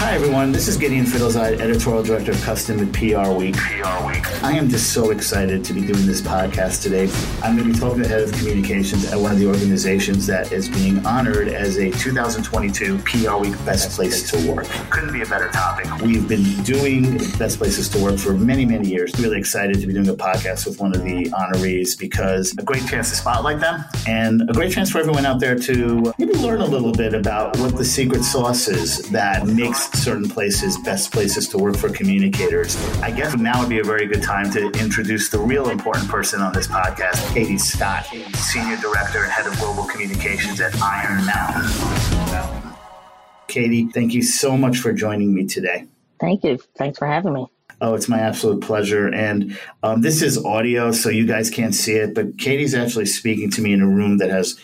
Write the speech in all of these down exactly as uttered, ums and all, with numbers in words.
Hi, everyone. This is Gideon Fidelzeid, editorial director of Custom at P R Week. P R Week. I am just so excited to be doing this podcast today. I'm going to be talking to the head of communications at one of the organizations that is being honored as a two thousand twenty-two P R Week Best Place to Work. Couldn't be a better topic. We've been doing Best Places to Work for many, many years. Really excited to be doing a podcast with one of the honorees because a great chance to spotlight them and a great chance for everyone out there to maybe learn a little bit about what the secret sauce is that makes certain places best places to work for communicators. I guess now would be a very good time to introduce the real important person on this podcast, Katie Scott, Senior Director and Head of Global Communications at Iron Mountain. Katie, thank you so much for joining me today. Thank you. Thanks for having me. Oh, it's my absolute pleasure. And um, this is audio, so you guys can't see it, but Katie's actually speaking to me in a room that has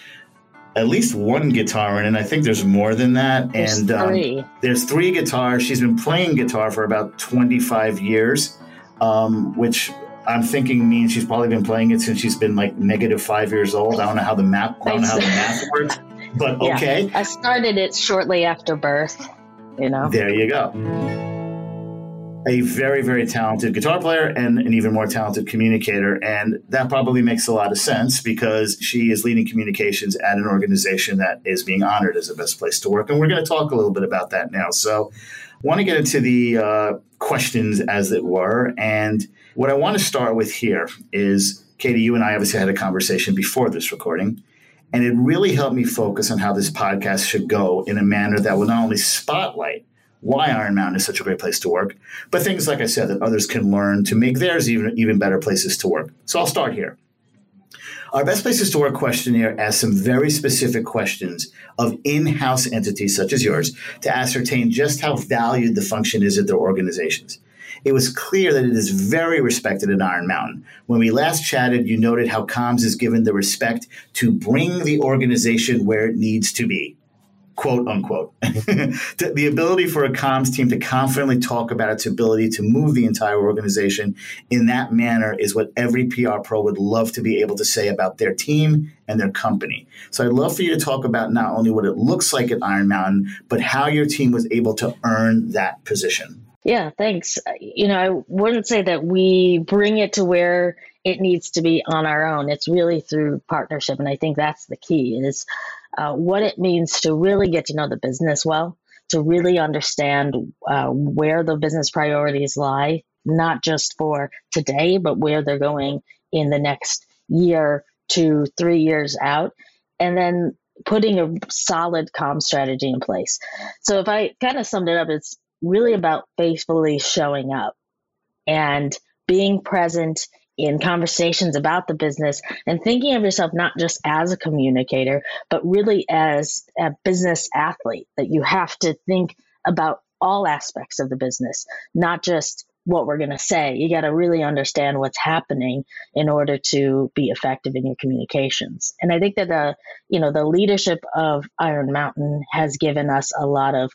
at least one guitar in it, and I think there's more than that. There's and um, three. There's three guitars. She's been playing guitar for about twenty-five years, um, which I'm thinking means she's probably been playing it since she's been like negative five years old. I don't know how the math, I don't know how the math works, but yeah. Okay. I started it shortly after birth, you know. There you go. A very, very talented guitar player and an even more talented communicator. And that probably makes a lot of sense because she is leading communications at an organization that is being honored as the best place to work. And we're going to talk a little bit about that now. So I want to get into the uh, questions, as it were. And what I want to start with here is, Katie, you and I obviously had a conversation before this recording. And it really helped me focus on how this podcast should go in a manner that will not only spotlight why Iron Mountain is such a great place to work, but things, like I said, that others can learn to make theirs even, even better places to work. So I'll start here. Our Best Places to Work questionnaire asks some very specific questions of in-house entities such as yours to ascertain just how valued the function is at their organizations. It was clear that it is very respected at Iron Mountain. When we last chatted, you noted how comms is given the respect to bring the organization where it needs to be. Quote, unquote. The ability for a comms team to confidently talk about its ability to move the entire organization in that manner is what every P R pro would love to be able to say about their team and their company. So I'd love for you to talk about not only what it looks like at Iron Mountain, but how your team was able to earn that position. Yeah, thanks. You know, I wouldn't say that we bring it to where it needs to be on our own. It's really through partnership. And I think that's the key is Uh, what it means to really get to know the business well, to really understand uh, where the business priorities lie, not just for today, but where they're going in the next year to three years out, and then putting a solid comm strategy in place. So if I kind of summed it up, it's really about faithfully showing up and being present in conversations about the business and thinking of yourself not just as a communicator, but really as a business athlete, that you have to think about all aspects of the business, not just what we're going to say. You got to really understand what's happening in order to be effective in your communications. And I think that the, you know, the leadership of Iron Mountain has given us a lot of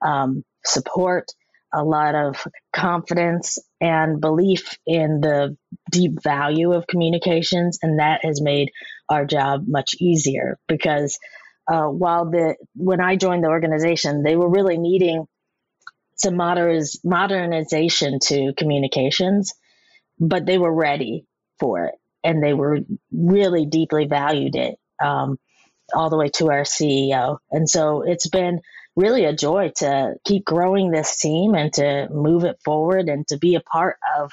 um, support, a lot of confidence and belief in the deep value of communications. And that has made our job much easier because uh, while the when I joined the organization, they were really needing some moder- modernization to communications, but they were ready for it. And they were really deeply valued it um, all the way to our C E O. And so it's been really a joy to keep growing this team and to move it forward and to be a part of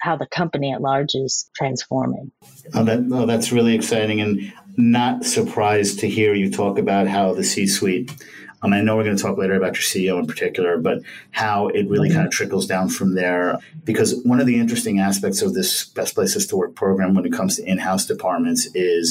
how the company at large is transforming. Oh, that, oh, that's really exciting, and not surprised to hear you talk about how the C-suite, um, I know we're going to talk later about your C E O in particular, but how it really mm-hmm. kind of trickles down from there. Because one of the interesting aspects of this Best Places to Work program when it comes to in-house departments is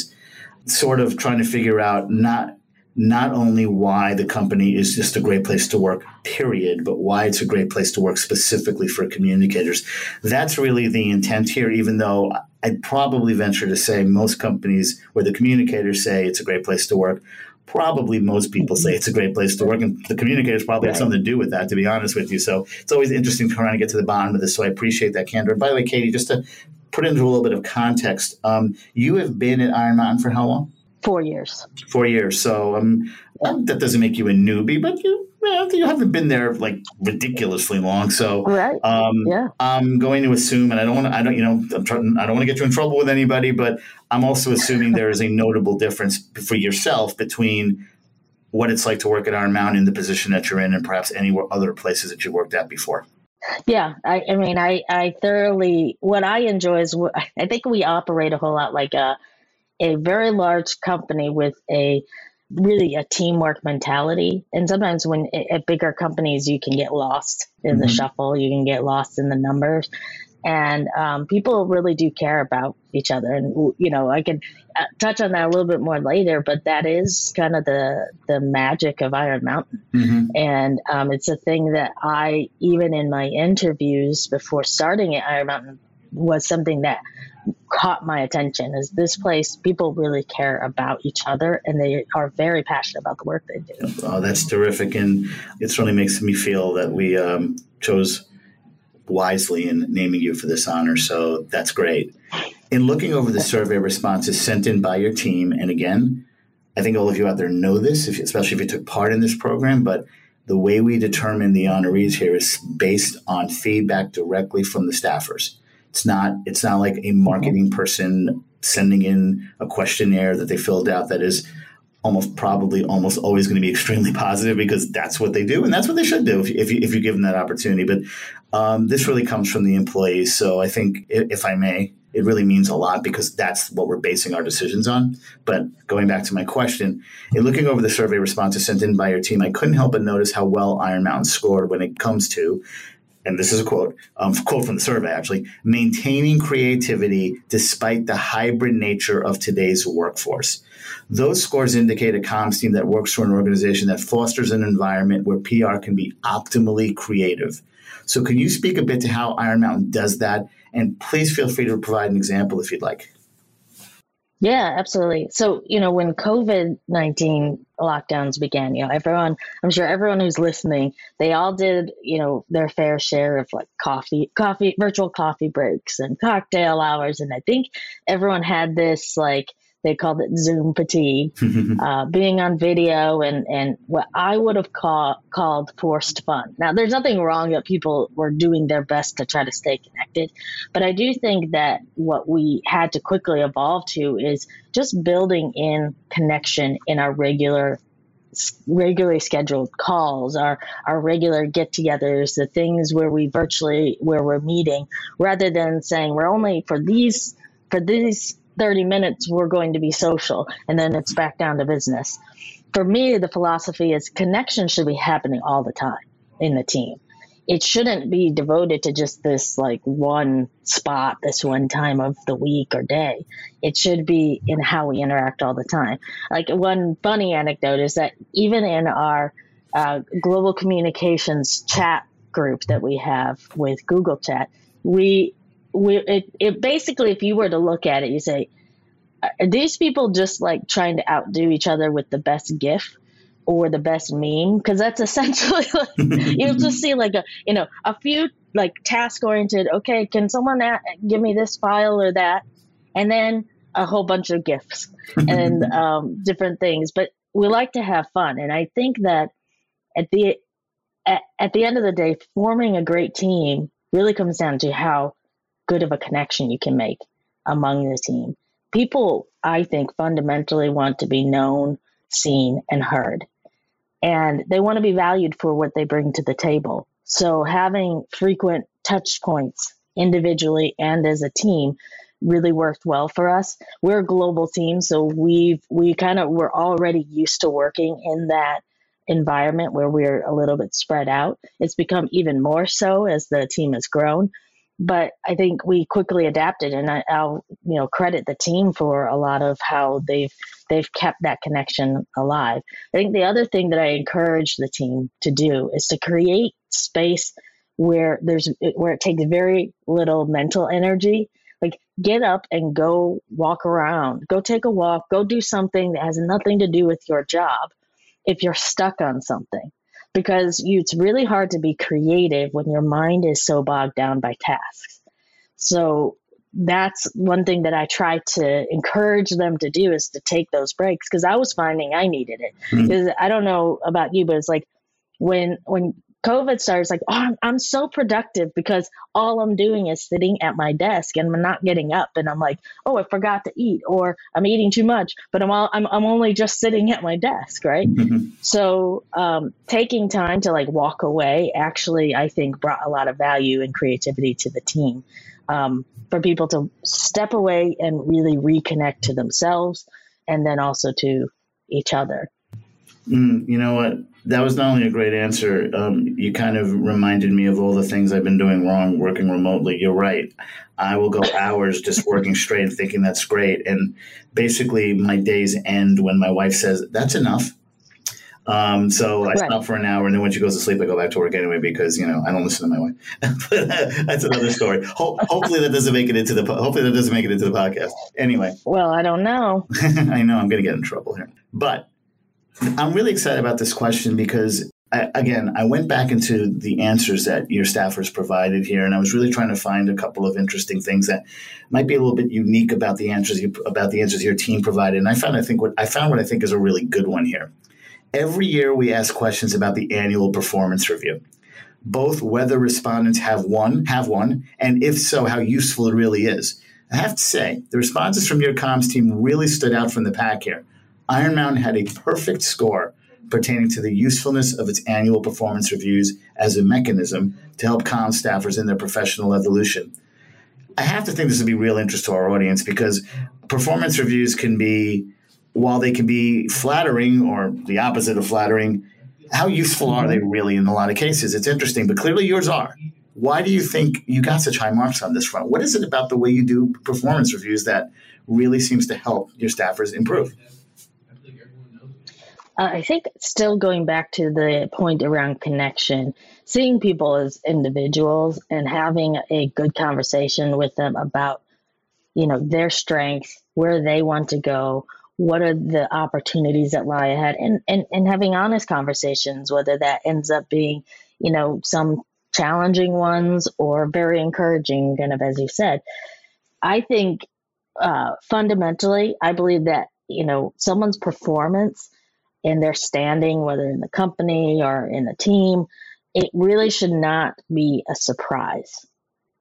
sort of trying to figure out not not only why the company is just a great place to work, period, but why it's a great place to work specifically for communicators. That's really the intent here, even though I'd probably venture to say most companies where the communicators say it's a great place to work, probably most people say it's a great place to work. And the communicators probably have something to do with that, to be honest with you. So it's always interesting trying to get to the bottom of this. So I appreciate that candor. And by the way, Katie, just to put into a little bit of context, um, you have been at Iron Mountain for how long? Four years. Four years. So um, that doesn't make you a newbie, but you you haven't been there like ridiculously long. So right. um, yeah. I'm going to assume, and I don't want to, I don't, you know, I'm trying, I don't want to get you in trouble with anybody, but I'm also assuming there is a notable difference for yourself between what it's like to work at Iron Mountain in the position that you're in and perhaps any other places that you worked at before. Yeah. I, I mean, I, I thoroughly, what I enjoy is I think we operate a whole lot like a, a very large company with a, really a teamwork mentality. And sometimes when at bigger companies, you can get lost in mm-hmm. the shuffle, you can get lost in the numbers, and um, people really do care about each other. And, you know, I can touch on that a little bit more later, but that is kind of the, the magic of Iron Mountain. Mm-hmm. And um, it's a thing that I, even in my interviews before starting at Iron Mountain, was something that caught my attention. Is this place, people really care about each other and they are very passionate about the work they do. Oh, that's terrific. And it certainly makes me feel that we um, chose wisely in naming you for this honor. So that's great. In looking over the survey responses sent in by your team, and again, I think all of you out there know this, if, especially if you took part in this program, but the way we determine the honorees here is based on feedback directly from the staffers. It's not it's not like a marketing person sending in a questionnaire that they filled out that is almost probably almost always going to be extremely positive, because that's what they do and that's what they should do if you, if you, if you give them that opportunity. But um, this really comes from the employees. So I think, if I may, it really means a lot because that's what we're basing our decisions on. But going back to my question, in looking over the survey responses sent in by your team, I couldn't help but notice how well Iron Mountain scored when it comes to, and this is a quote, um, quote from the survey actually, maintaining creativity despite the hybrid nature of today's workforce. Those scores indicate a comms team that works for an organization that fosters an environment where P R can be optimally creative. So can you speak a bit to how Iron Mountain does that? And please feel free to provide an example if you'd like. Yeah, absolutely. So, you know, when COVID nineteen lockdowns began, you know, everyone, I'm sure everyone who's listening, they all did, you know, their fair share of like coffee, coffee, virtual coffee breaks and cocktail hours. And I think everyone had this, like they called it Zoom fatigue, uh, being on video and, and what I would have call, called forced fun. Now, there's nothing wrong that people were doing their best to try to stay connected. But I do think that what we had to quickly evolve to is just building in connection in our regular regularly scheduled calls, our, our regular get-togethers, the things where we virtually, where we're meeting, rather than saying we're only for these, for these thirty minutes, we're going to be social, and then it's back down to business. For me, the philosophy is connection should be happening all the time in the team. It shouldn't be devoted to just this like one spot, this one time of the week or day. It should be in how we interact all the time. Like one funny anecdote is that even in our uh, global communications chat group that we have with Google Chat, we We, it, it basically, if you were to look at it, you say, are these people just like trying to outdo each other with the best GIF or the best meme? Because that's essentially, like, you'll just see like a, you know, a few like task oriented. Okay, can someone at, give me this file or that? And then a whole bunch of GIFs and um, different things. But we like to have fun, and I think that at the at, at the end of the day, forming a great team really comes down to how good of a connection you can make among the team. People, I think, fundamentally want to be known, seen, and heard. And they want to be valued for what they bring to the table. So having frequent touch points individually and as a team really worked well for us. We're a global team, so we've we kind of we're already used to working in that environment where we're a little bit spread out. It's become even more so as the team has grown. But I think we quickly adapted, and I, I'll you know credit the team for a lot of how they've they've kept that connection alive. I think the other thing that I encourage the team to do is to create space where there's where it takes very little mental energy. Like get up and go walk around, go take a walk, go do something that has nothing to do with your job if you're stuck on something. Because you, it's really hard to be creative when your mind is so bogged down by tasks. So that's one thing that I try to encourage them to do is to take those breaks, because I was finding I needed it. Because mm-hmm. I don't know about you, but it's like when when COVID starts, like, oh, I'm, I'm so productive because all I'm doing is sitting at my desk and I'm not getting up. And I'm like, oh, I forgot to eat, or I'm eating too much, but I'm all, I'm, I'm only just sitting at my desk. Right. Mm-hmm. So um, taking time to like walk away actually, I think brought a lot of value and creativity to the team, um, for people to step away and really reconnect to themselves and then also to each other. Mm, you know what? That was not only a great answer, um, you kind of reminded me of all the things I've been doing wrong working remotely. You're right. I will go hours just working straight and thinking that's great. And basically my days end when my wife says, that's enough. Um, so I right. stop for an hour, and then when she goes to sleep, I go back to work anyway because, you know, I don't listen to my wife. But uh, that's another story. Ho- hopefully that doesn't make it into the po- hopefully that doesn't make it into the podcast. Anyway. Well, I don't know. I know I'm going to get in trouble here, but I'm really excited about this question because, I, again, I went back into the answers that your staffers provided here, and I was really trying to find a couple of interesting things that might be a little bit unique about the answers you, about the answers your team provided. And I found I think what I found what I think is a really good one here. Every year we ask questions about the annual performance review, both whether respondents have one, have one, and if so, how useful it really is. I have to say, the responses from your comms team really stood out from the pack here. Iron Mountain had a perfect score pertaining to the usefulness of its annual performance reviews as a mechanism to help comms staffers in their professional evolution. I have to think this would be real interest to our audience because performance reviews can be, while they can be flattering or the opposite of flattering, how useful are they really in a lot of cases? It's interesting, but clearly yours are. Why do you think you got such high marks on this front? What is it about the way you do performance reviews that really seems to help your staffers improve? Uh, I think still going back to the point around connection, seeing people as individuals and having a good conversation with them about, you know, their strengths, where they want to go, what are the opportunities that lie ahead, and, and, and having honest conversations, whether that ends up being, you know, some challenging ones or very encouraging, kind of, as you said. I think uh, fundamentally, I believe that, you know, someone's performance and their standing, whether in the company or in the team, it really should not be a surprise.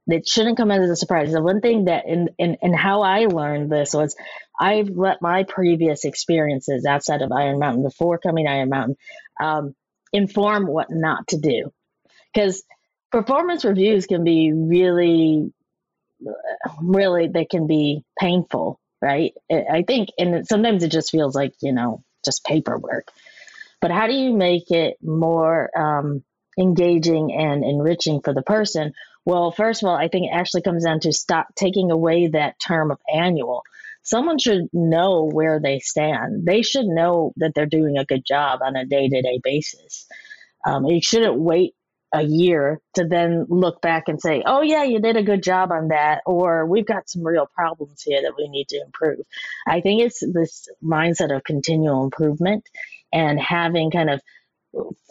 It shouldn't come as a surprise. The one thing that, in, in, in how I learned this was, I've let my previous experiences outside of Iron Mountain, before coming to Iron Mountain, um, inform what not to do. Because performance reviews can be really, really, they can be painful, right? I think, and sometimes it just feels like, you know, just paperwork. But how do you make it more um, engaging and enriching for the person? Well, first of all, I think it actually comes down to stop taking away that term of annual. Someone should know where they stand. They should know that they're doing a good job on a day-to-day basis. Um, you shouldn't wait a year to then look back and say, oh yeah, you did a good job on that, or we've got some real problems here that we need to improve. I think it's this mindset of continual improvement and having kind of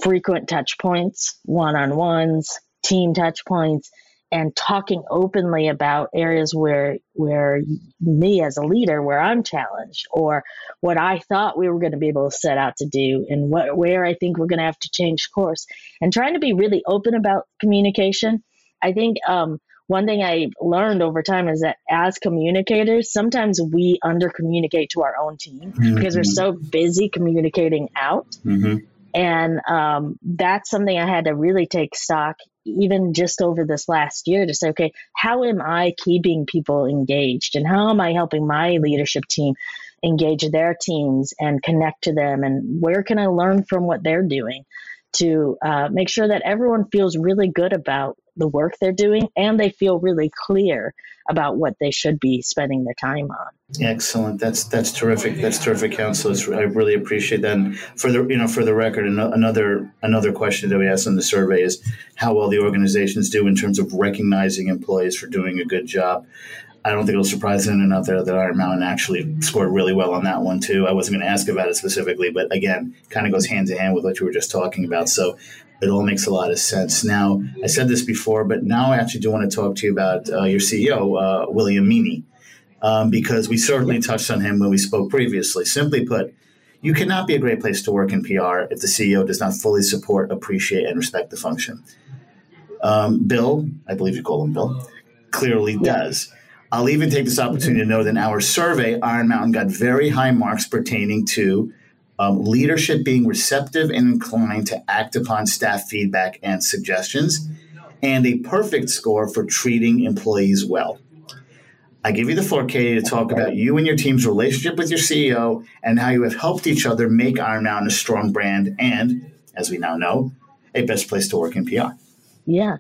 frequent touch points, one-on-ones, team touch points, and talking openly about areas where, where me as a leader, where I'm challenged, or what I thought we were going to be able to set out to do, and what, where I think we're going to have to change course, and trying to be really open about communication. I think um, one thing I learned over time is that as communicators, sometimes we under communicate to our own team mm-hmm. because we're so busy communicating out. Mm-hmm. And um, that's something I had to really take stock even just over this last year to say, okay, how am I keeping people engaged, and how am I helping my leadership team engage their teams and connect to them? And where can I learn from what they're doing to uh, make sure that everyone feels really good about the work they're doing and they feel really clear about what they should be spending their time on. Excellent. That's that's terrific. That's terrific counsel. It's, I really appreciate that. And for the, you know, for the record, another another question that we asked on the survey is how well the organizations do in terms of recognizing employees for doing a good job. I don't think it'll surprise anyone out there that Iron Mountain actually scored really well on that one too. I wasn't going to ask about it specifically, but again, kind of goes hand to hand with what you were just talking about. So it all makes a lot of sense. Now, I said this before, but now I actually do want to talk to you about uh, your C E O, uh, William Meaney, um, because we certainly touched on him when we spoke previously. Simply put, You cannot be a great place to work in P R if the C E O does not fully support, appreciate, and respect the function. Um, Bill, I believe you call him Bill, clearly does. I'll even take this opportunity to note that in our survey, Iron Mountain got very high marks pertaining to um, leadership being receptive and inclined to act upon staff feedback and suggestions, and a perfect score for treating employees well. I give you the floor, Katie, to talk about you and your team's relationship with your C E O and how you have helped each other make Iron Mountain a strong brand and, as we now know, a best place to work in P R. Yeah,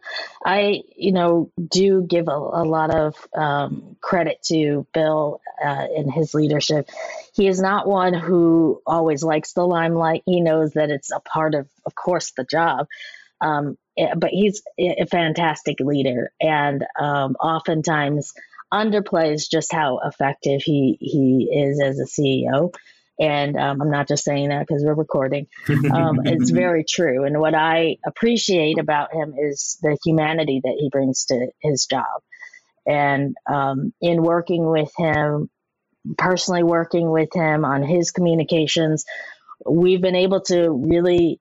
I, you know, do give a, a lot of um, credit to Bill uh, in his leadership. He is not one who always likes the limelight. He knows that it's a part of, of course, the job. Um, but he's a fantastic leader and um, oftentimes underplays just how effective he, he is as a C E O. And um, I'm not just saying that because we're recording. Um, it's very true. And what I appreciate about him is the humanity that he brings to his job. And um, in working with him, personally working with him on his communications, we've been able to really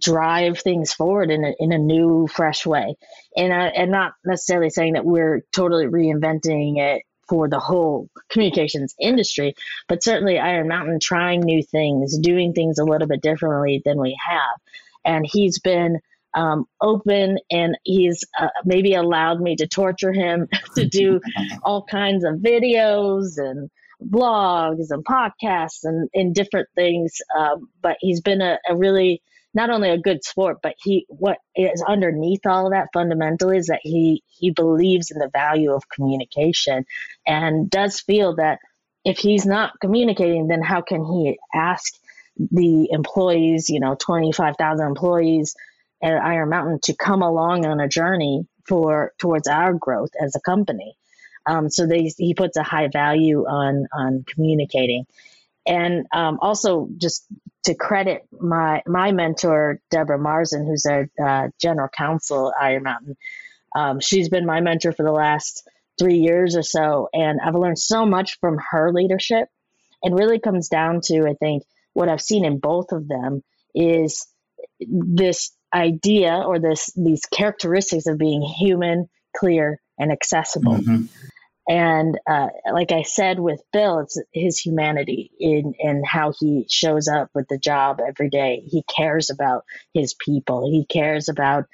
drive things forward in a, in a new, fresh way. And I, and not necessarily saying that we're totally reinventing it for the whole communications industry, but certainly Iron Mountain trying new things, doing things a little bit differently than we have. And he's been um, open, and he's uh, maybe allowed me to torture him to do all kinds of videos and blogs and podcasts and, and different things. Um, but he's been a, a really, not only a good sport, but he, what is underneath all of that fundamentally is that he, he believes in the value of communication and does feel that if he's not communicating, then how can he ask the employees, you know, twenty-five thousand employees at Iron Mountain to come along on a journey for towards our growth as a company. Um, so they, he puts a high value on, on communicating. And um, also just to credit my my mentor, Deborah Marzen, who's our uh, general counsel at Iron Mountain. Um, she's been my mentor for the last three years or so, and I've learned so much from her leadership. And really comes down to, I think, what I've seen in both of them is this idea or this these characteristics of being human, clear, and accessible. Mm-hmm. And uh, like I said with Bill, it's his humanity in, in how he shows up with the job every day. He cares about his people. He cares about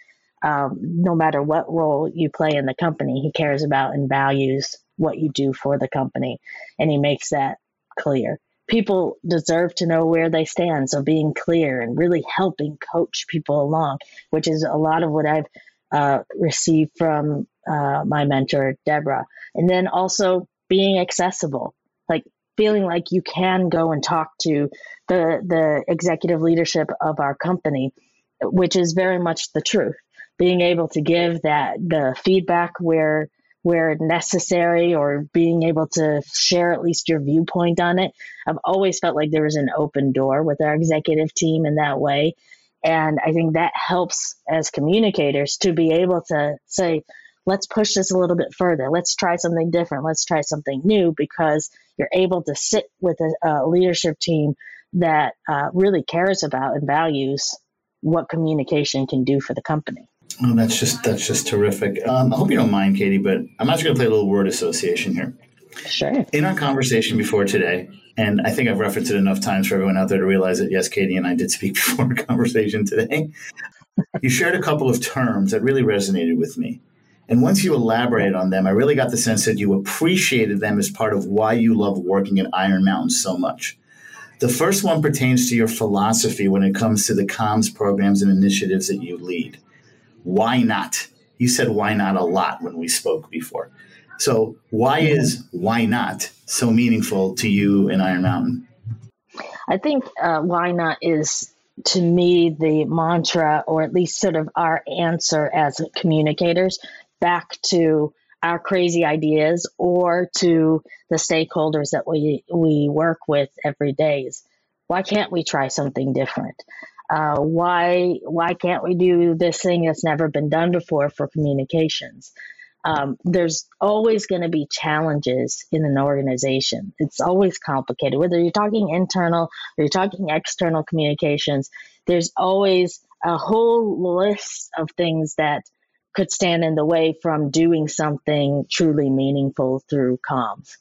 um, no matter what role you play in the company, he cares about and values what you do for the company. And he makes that clear. People deserve to know where they stand. So being clear and really helping coach people along, which is a lot of what I've uh, received from Uh, my mentor, Deborah. And then also being accessible, like feeling like you can go and talk to the the executive leadership of our company, which is very much the truth. Being able to give that the feedback where where necessary, or being able to share at least your viewpoint on it. I've always felt like there was an open door with our executive team in that way. And I think that helps as communicators to be able to say, let's push this a little bit further. Let's try something different. Let's try something new, because you're able to sit with a, a leadership team that uh, really cares about and values what communication can do for the company. Oh, that's just that's just terrific. Um, I hope you don't mind, Katie, but I'm actually going to play a little word association here. Sure. In our conversation before today, and I think I've referenced it enough times for everyone out there to realize that, yes, Katie and I did speak before our conversation today, you shared a couple of terms that really resonated with me. And once you elaborated on them, I really got the sense that you appreciated them as part of why you love working at Iron Mountain so much. The first one pertains to your philosophy when it comes to the comms programs and initiatives that you lead. Why not? You said why not a lot when we spoke before. So why is why not so meaningful to you and Iron Mountain? I think uh, why not is, to me, the mantra, or at least sort of our answer as communicators back to our crazy ideas or to the stakeholders that we, we work with every day is, why can't we try something different? Uh, why why can't we do this thing that's never been done before for communications? Um, there's always going to be challenges in an organization. It's always complicated, whether you're talking internal or you're talking external communications. There's always a whole list of things that could stand in the way from doing something truly meaningful through comms.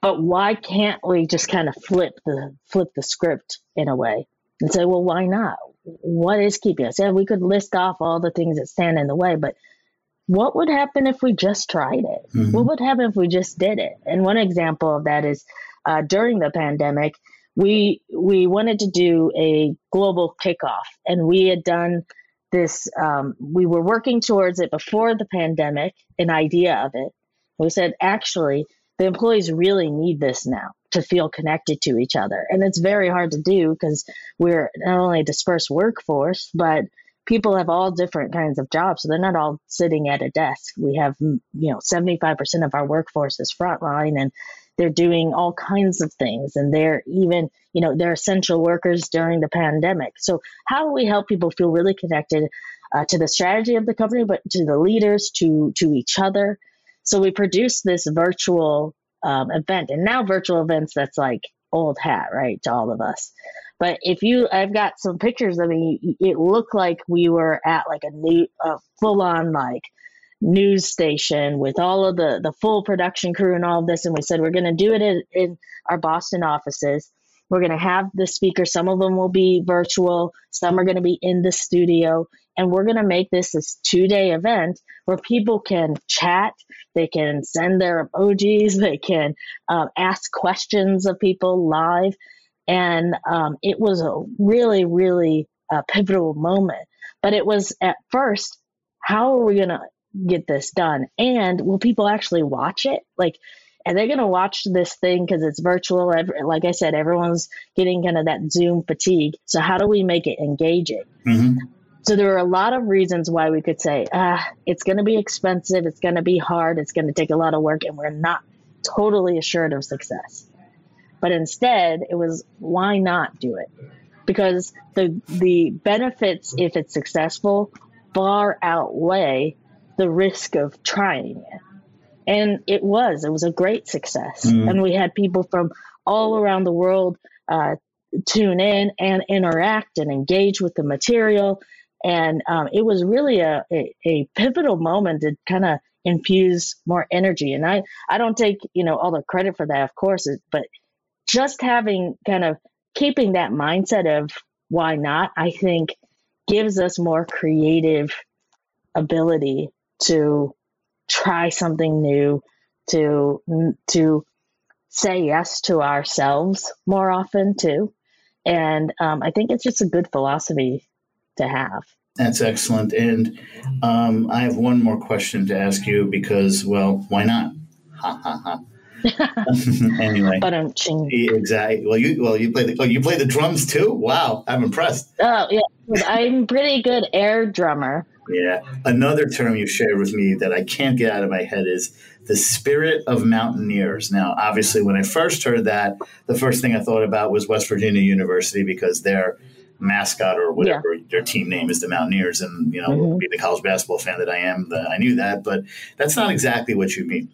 But why can't we just kind of flip the flip the script in a way and say, well, why not? What is keeping us? Yeah, we could list off all the things that stand in the way, but what would happen if we just tried it? Mm-hmm. What would happen if we just did it? And one example of that is uh, during the pandemic, we we wanted to do a global kickoff, and we had done this. Um, we were working towards it before the pandemic, an idea of it. We said, actually, the employees really need this now to feel connected to each other. And it's very hard to do because we're not only a dispersed workforce, but people have all different kinds of jobs. So they're not all sitting at a desk. We have, you know, seventy-five percent of our workforce is frontline, and they're doing all kinds of things. And they're even, you know, they're essential workers during the pandemic. So how do we help people feel really connected uh, to the strategy of the company, but to the leaders, to, to each other? So we produced this virtual um, event, and now virtual events, that's like old hat, right, to all of us. But if you, I've got some pictures. I mean, it looked like we were at like a new, a full-on like news station with all of the the full production crew and all of this. And we said we're going to do it in, in our Boston offices. We're going to have the speakers. Some of them will be virtual. Some are going to be in the studio. And we're going to make this this two-day event where people can chat, they can send their emojis, they can um, ask questions of people live. And um, it was a really, really uh, pivotal moment. But it was at first, how are we going to get this done? And will people actually watch it? Like, are they going to watch this thing because it's virtual? Like I said, everyone's getting kind of that Zoom fatigue. So how do we make it engaging? Mm-hmm. So there were a lot of reasons why we could say, ah, it's going to be expensive, it's going to be hard, it's going to take a lot of work, and we're not totally assured of success. But instead, it was, why not do it? Because the the benefits, if it's successful, far outweigh the risk of trying it. And it was, it was a great success. Mm-hmm. And we had people from all around the world uh, tune in and interact and engage with the material. And um, it was really a, a, a pivotal moment to kind of infuse more energy. And I, I don't take, you know, all the credit for that, of course, but just having kind of keeping that mindset of why not, I think gives us more creative ability to try something new, to, to say yes to ourselves more often too. And um, I think it's just a good philosophy to have. That's excellent. And um, I have one more question to ask you because, well, why not? Ha ha ha. Anyway, but I'm exactly. Well, you well you play the oh, you play the drums too. Wow, I'm impressed. Oh yeah, I'm pretty good air drummer. Yeah. Another term you shared with me that I can't get out of my head is the Spirit of Mountaineers. Now, obviously, when I first heard that, the first thing I thought about was West Virginia University because they're mascot or whatever yeah. their team name is, the Mountaineers, and you know, mm-hmm. being the college basketball fan that I am, the, I knew that, but that's not exactly what you mean.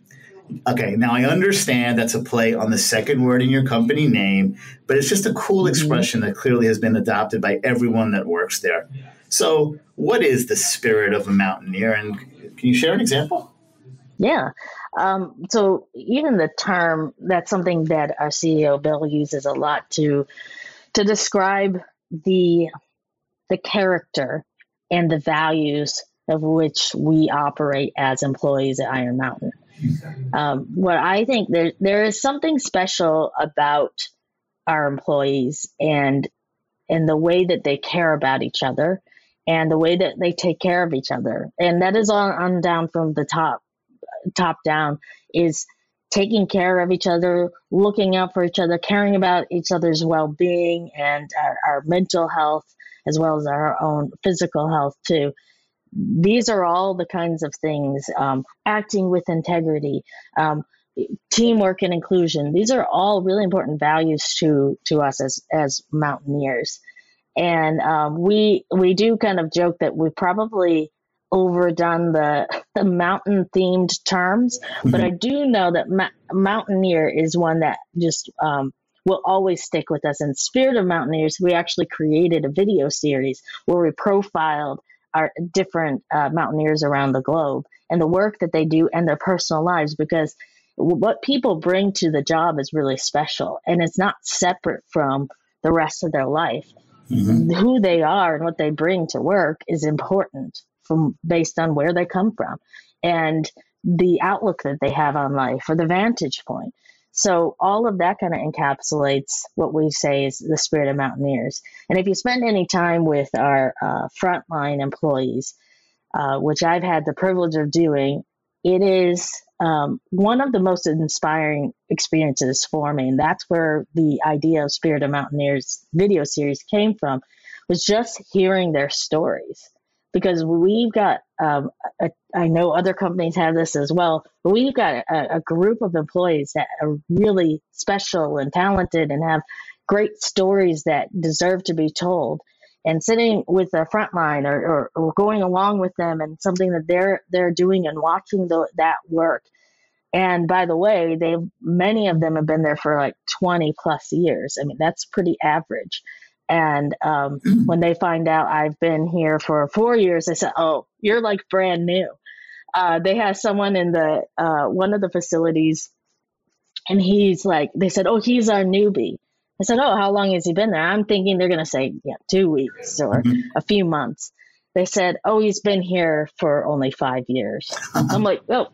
Okay, now I understand that's a play on the second word in your company name, but it's just a cool expression mm-hmm. that clearly has been adopted by everyone that works there. So, what is the Spirit of a Mountaineer, and can you share an example? Yeah. Um, so, even the term, that's something that our C E O Bill uses a lot to to describe the the character and the values of which we operate as employees at Iron Mountain. Um, what I think there there is something special about our employees and and the way that they care about each other and the way that they take care of each other. And that is on, on down from the top top down is taking care of each other, looking out for each other, caring about each other's well-being and our, our mental health, as well as our own physical health too. These are all the kinds of things, um, acting with integrity, um, teamwork and inclusion. These are all really important values to, to us as, as Mountaineers. And um, we, we do kind of joke that we've probably overdone the the mountain themed terms, mm-hmm. but I do know that ma- mountaineer is one that just um, will always stick with us. And Spirit of Mountaineers, we actually created a video series where we profiled our different uh, mountaineers around the globe and the work that they do and their personal lives, because what people bring to the job is really special, and it's not separate from the rest of their life. Mm-hmm. Who they are and what they bring to work is important from based on where they come from and the outlook that they have on life or the vantage point. So all of that kind of encapsulates what we say is the Spirit of Mountaineers. And if you spend any time with our uh, frontline employees, uh, which I've had the privilege of doing, it is um, one of the most inspiring experiences for me. And that's where the idea of Spirit of Mountaineers video series came from, was just hearing their stories. Because we've got, um, a, I know other companies have this as well, but we've got a, a group of employees that are really special and talented and have great stories that deserve to be told. And sitting with the frontline or, or, or going along with them and something that they're they're doing and watching the, that work. And by the way, they many of them have been there for like twenty plus years. I mean, that's pretty average. And um, when they find out I've been here for four years, they say, "Oh, you're like brand new." Uh, they had someone in the uh, one of the facilities, and he's like, they said, "Oh, he's our newbie." I said, "Oh, how long has he been there?" I'm thinking they're going to say, yeah, two weeks or mm-hmm. a few months. They said, "Oh, he's been here for only five years. I'm like, oh,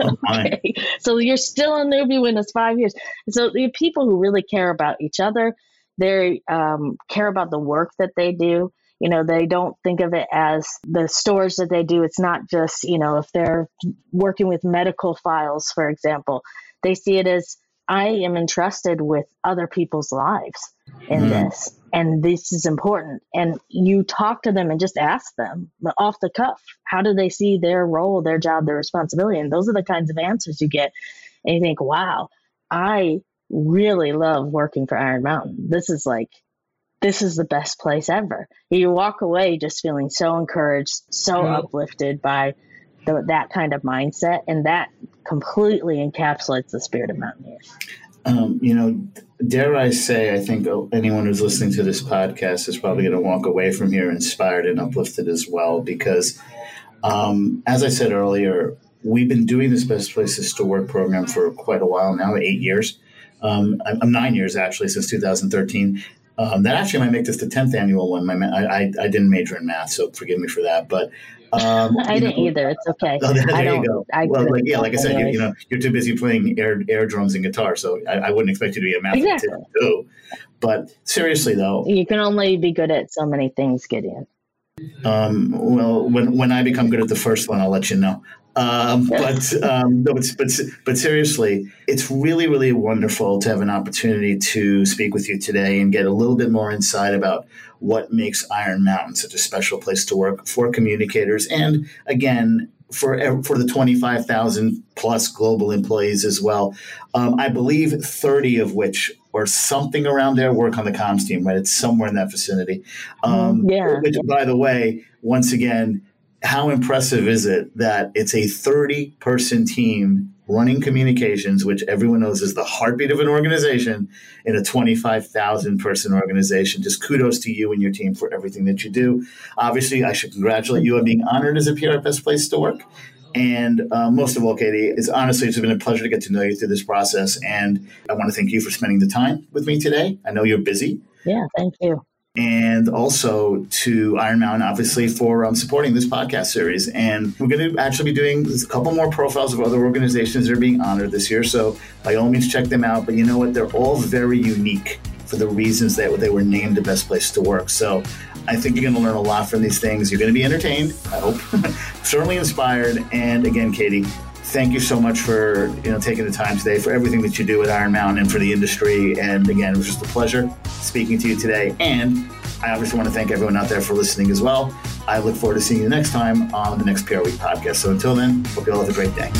okay. Oh, so you're still a newbie when it's five years. So the people who really care about each other, they um, care about the work that they do. You know, they don't think of it as the stores that they do. It's not just, you know, if they're working with medical files, for example, they see it as, I am entrusted with other people's lives in mm-hmm. this, and this is important. And you talk to them and just ask them off the cuff, how do they see their role, their job, their responsibility? And those are the kinds of answers you get. And you think, wow, I really love working for Iron Mountain. This is like, this is the best place ever. You walk away just feeling so encouraged, so wow. uplifted by The, that kind of mindset, and that completely encapsulates the Spirit of Mountaineers. Um, you know, dare I say, I think anyone who's listening to this podcast is probably going to walk away from here inspired and uplifted as well, because um, as I said earlier, we've been doing this Best Places to Work program for quite a while now, eight years. Um, I'm nine years, actually, since two thousand thirteen. Um, that actually might make this the tenth annual one. My ma- I, I I didn't major in math, so forgive me for that. But um, I didn't know, either. It's okay. Oh, there I you don't, go. I well, like, yeah, like I said, you, you know, you're too busy playing air air drums and guitar, so I, I wouldn't expect you to be a mathematician exactly. too. But seriously, though, you can only be good at so many things, Gideon. Um, well, when when I become good at the first one, I'll let you know. Um, but um, no, but but but seriously, it's really really wonderful to have an opportunity to speak with you today and get a little bit more insight about what makes Iron Mountain such a special place to work for communicators, and again for for the twenty-five thousand plus global employees as well. Um, I believe thirty of which, or something around there, work on the comms team. Right, it's somewhere in that vicinity. Um, yeah. Which, by the way, once again, how impressive is it that it's a thirty-person team running communications, which everyone knows is the heartbeat of an organization, in a twenty-five thousand person organization? Just kudos to you and your team for everything that you do. Obviously, I should congratulate you on being honored as a P R Best Place to Work. And uh, most of all, Katie, it's honestly, it's been a pleasure to get to know you through this process. And I want to thank you for spending the time with me today. I know you're busy. Yeah, thank you. And also to Iron Mountain, obviously, for um, supporting this podcast series. And we're going to actually be doing a couple more profiles of other organizations that are being honored this year. So by all means, check them out. But you know what? They're all very unique for the reasons that they were named the best place to work. So I think you're going to learn a lot from these things. You're going to be entertained, I hope, certainly inspired. And again, Katie, thank you so much for you know taking the time today, for everything that you do at Iron Mountain and for the industry. And again, it was just a pleasure speaking to you today. And I obviously want to thank everyone out there for listening as well. I look forward to seeing you next time on the next P R Week podcast. So until then, hope you all have a great day.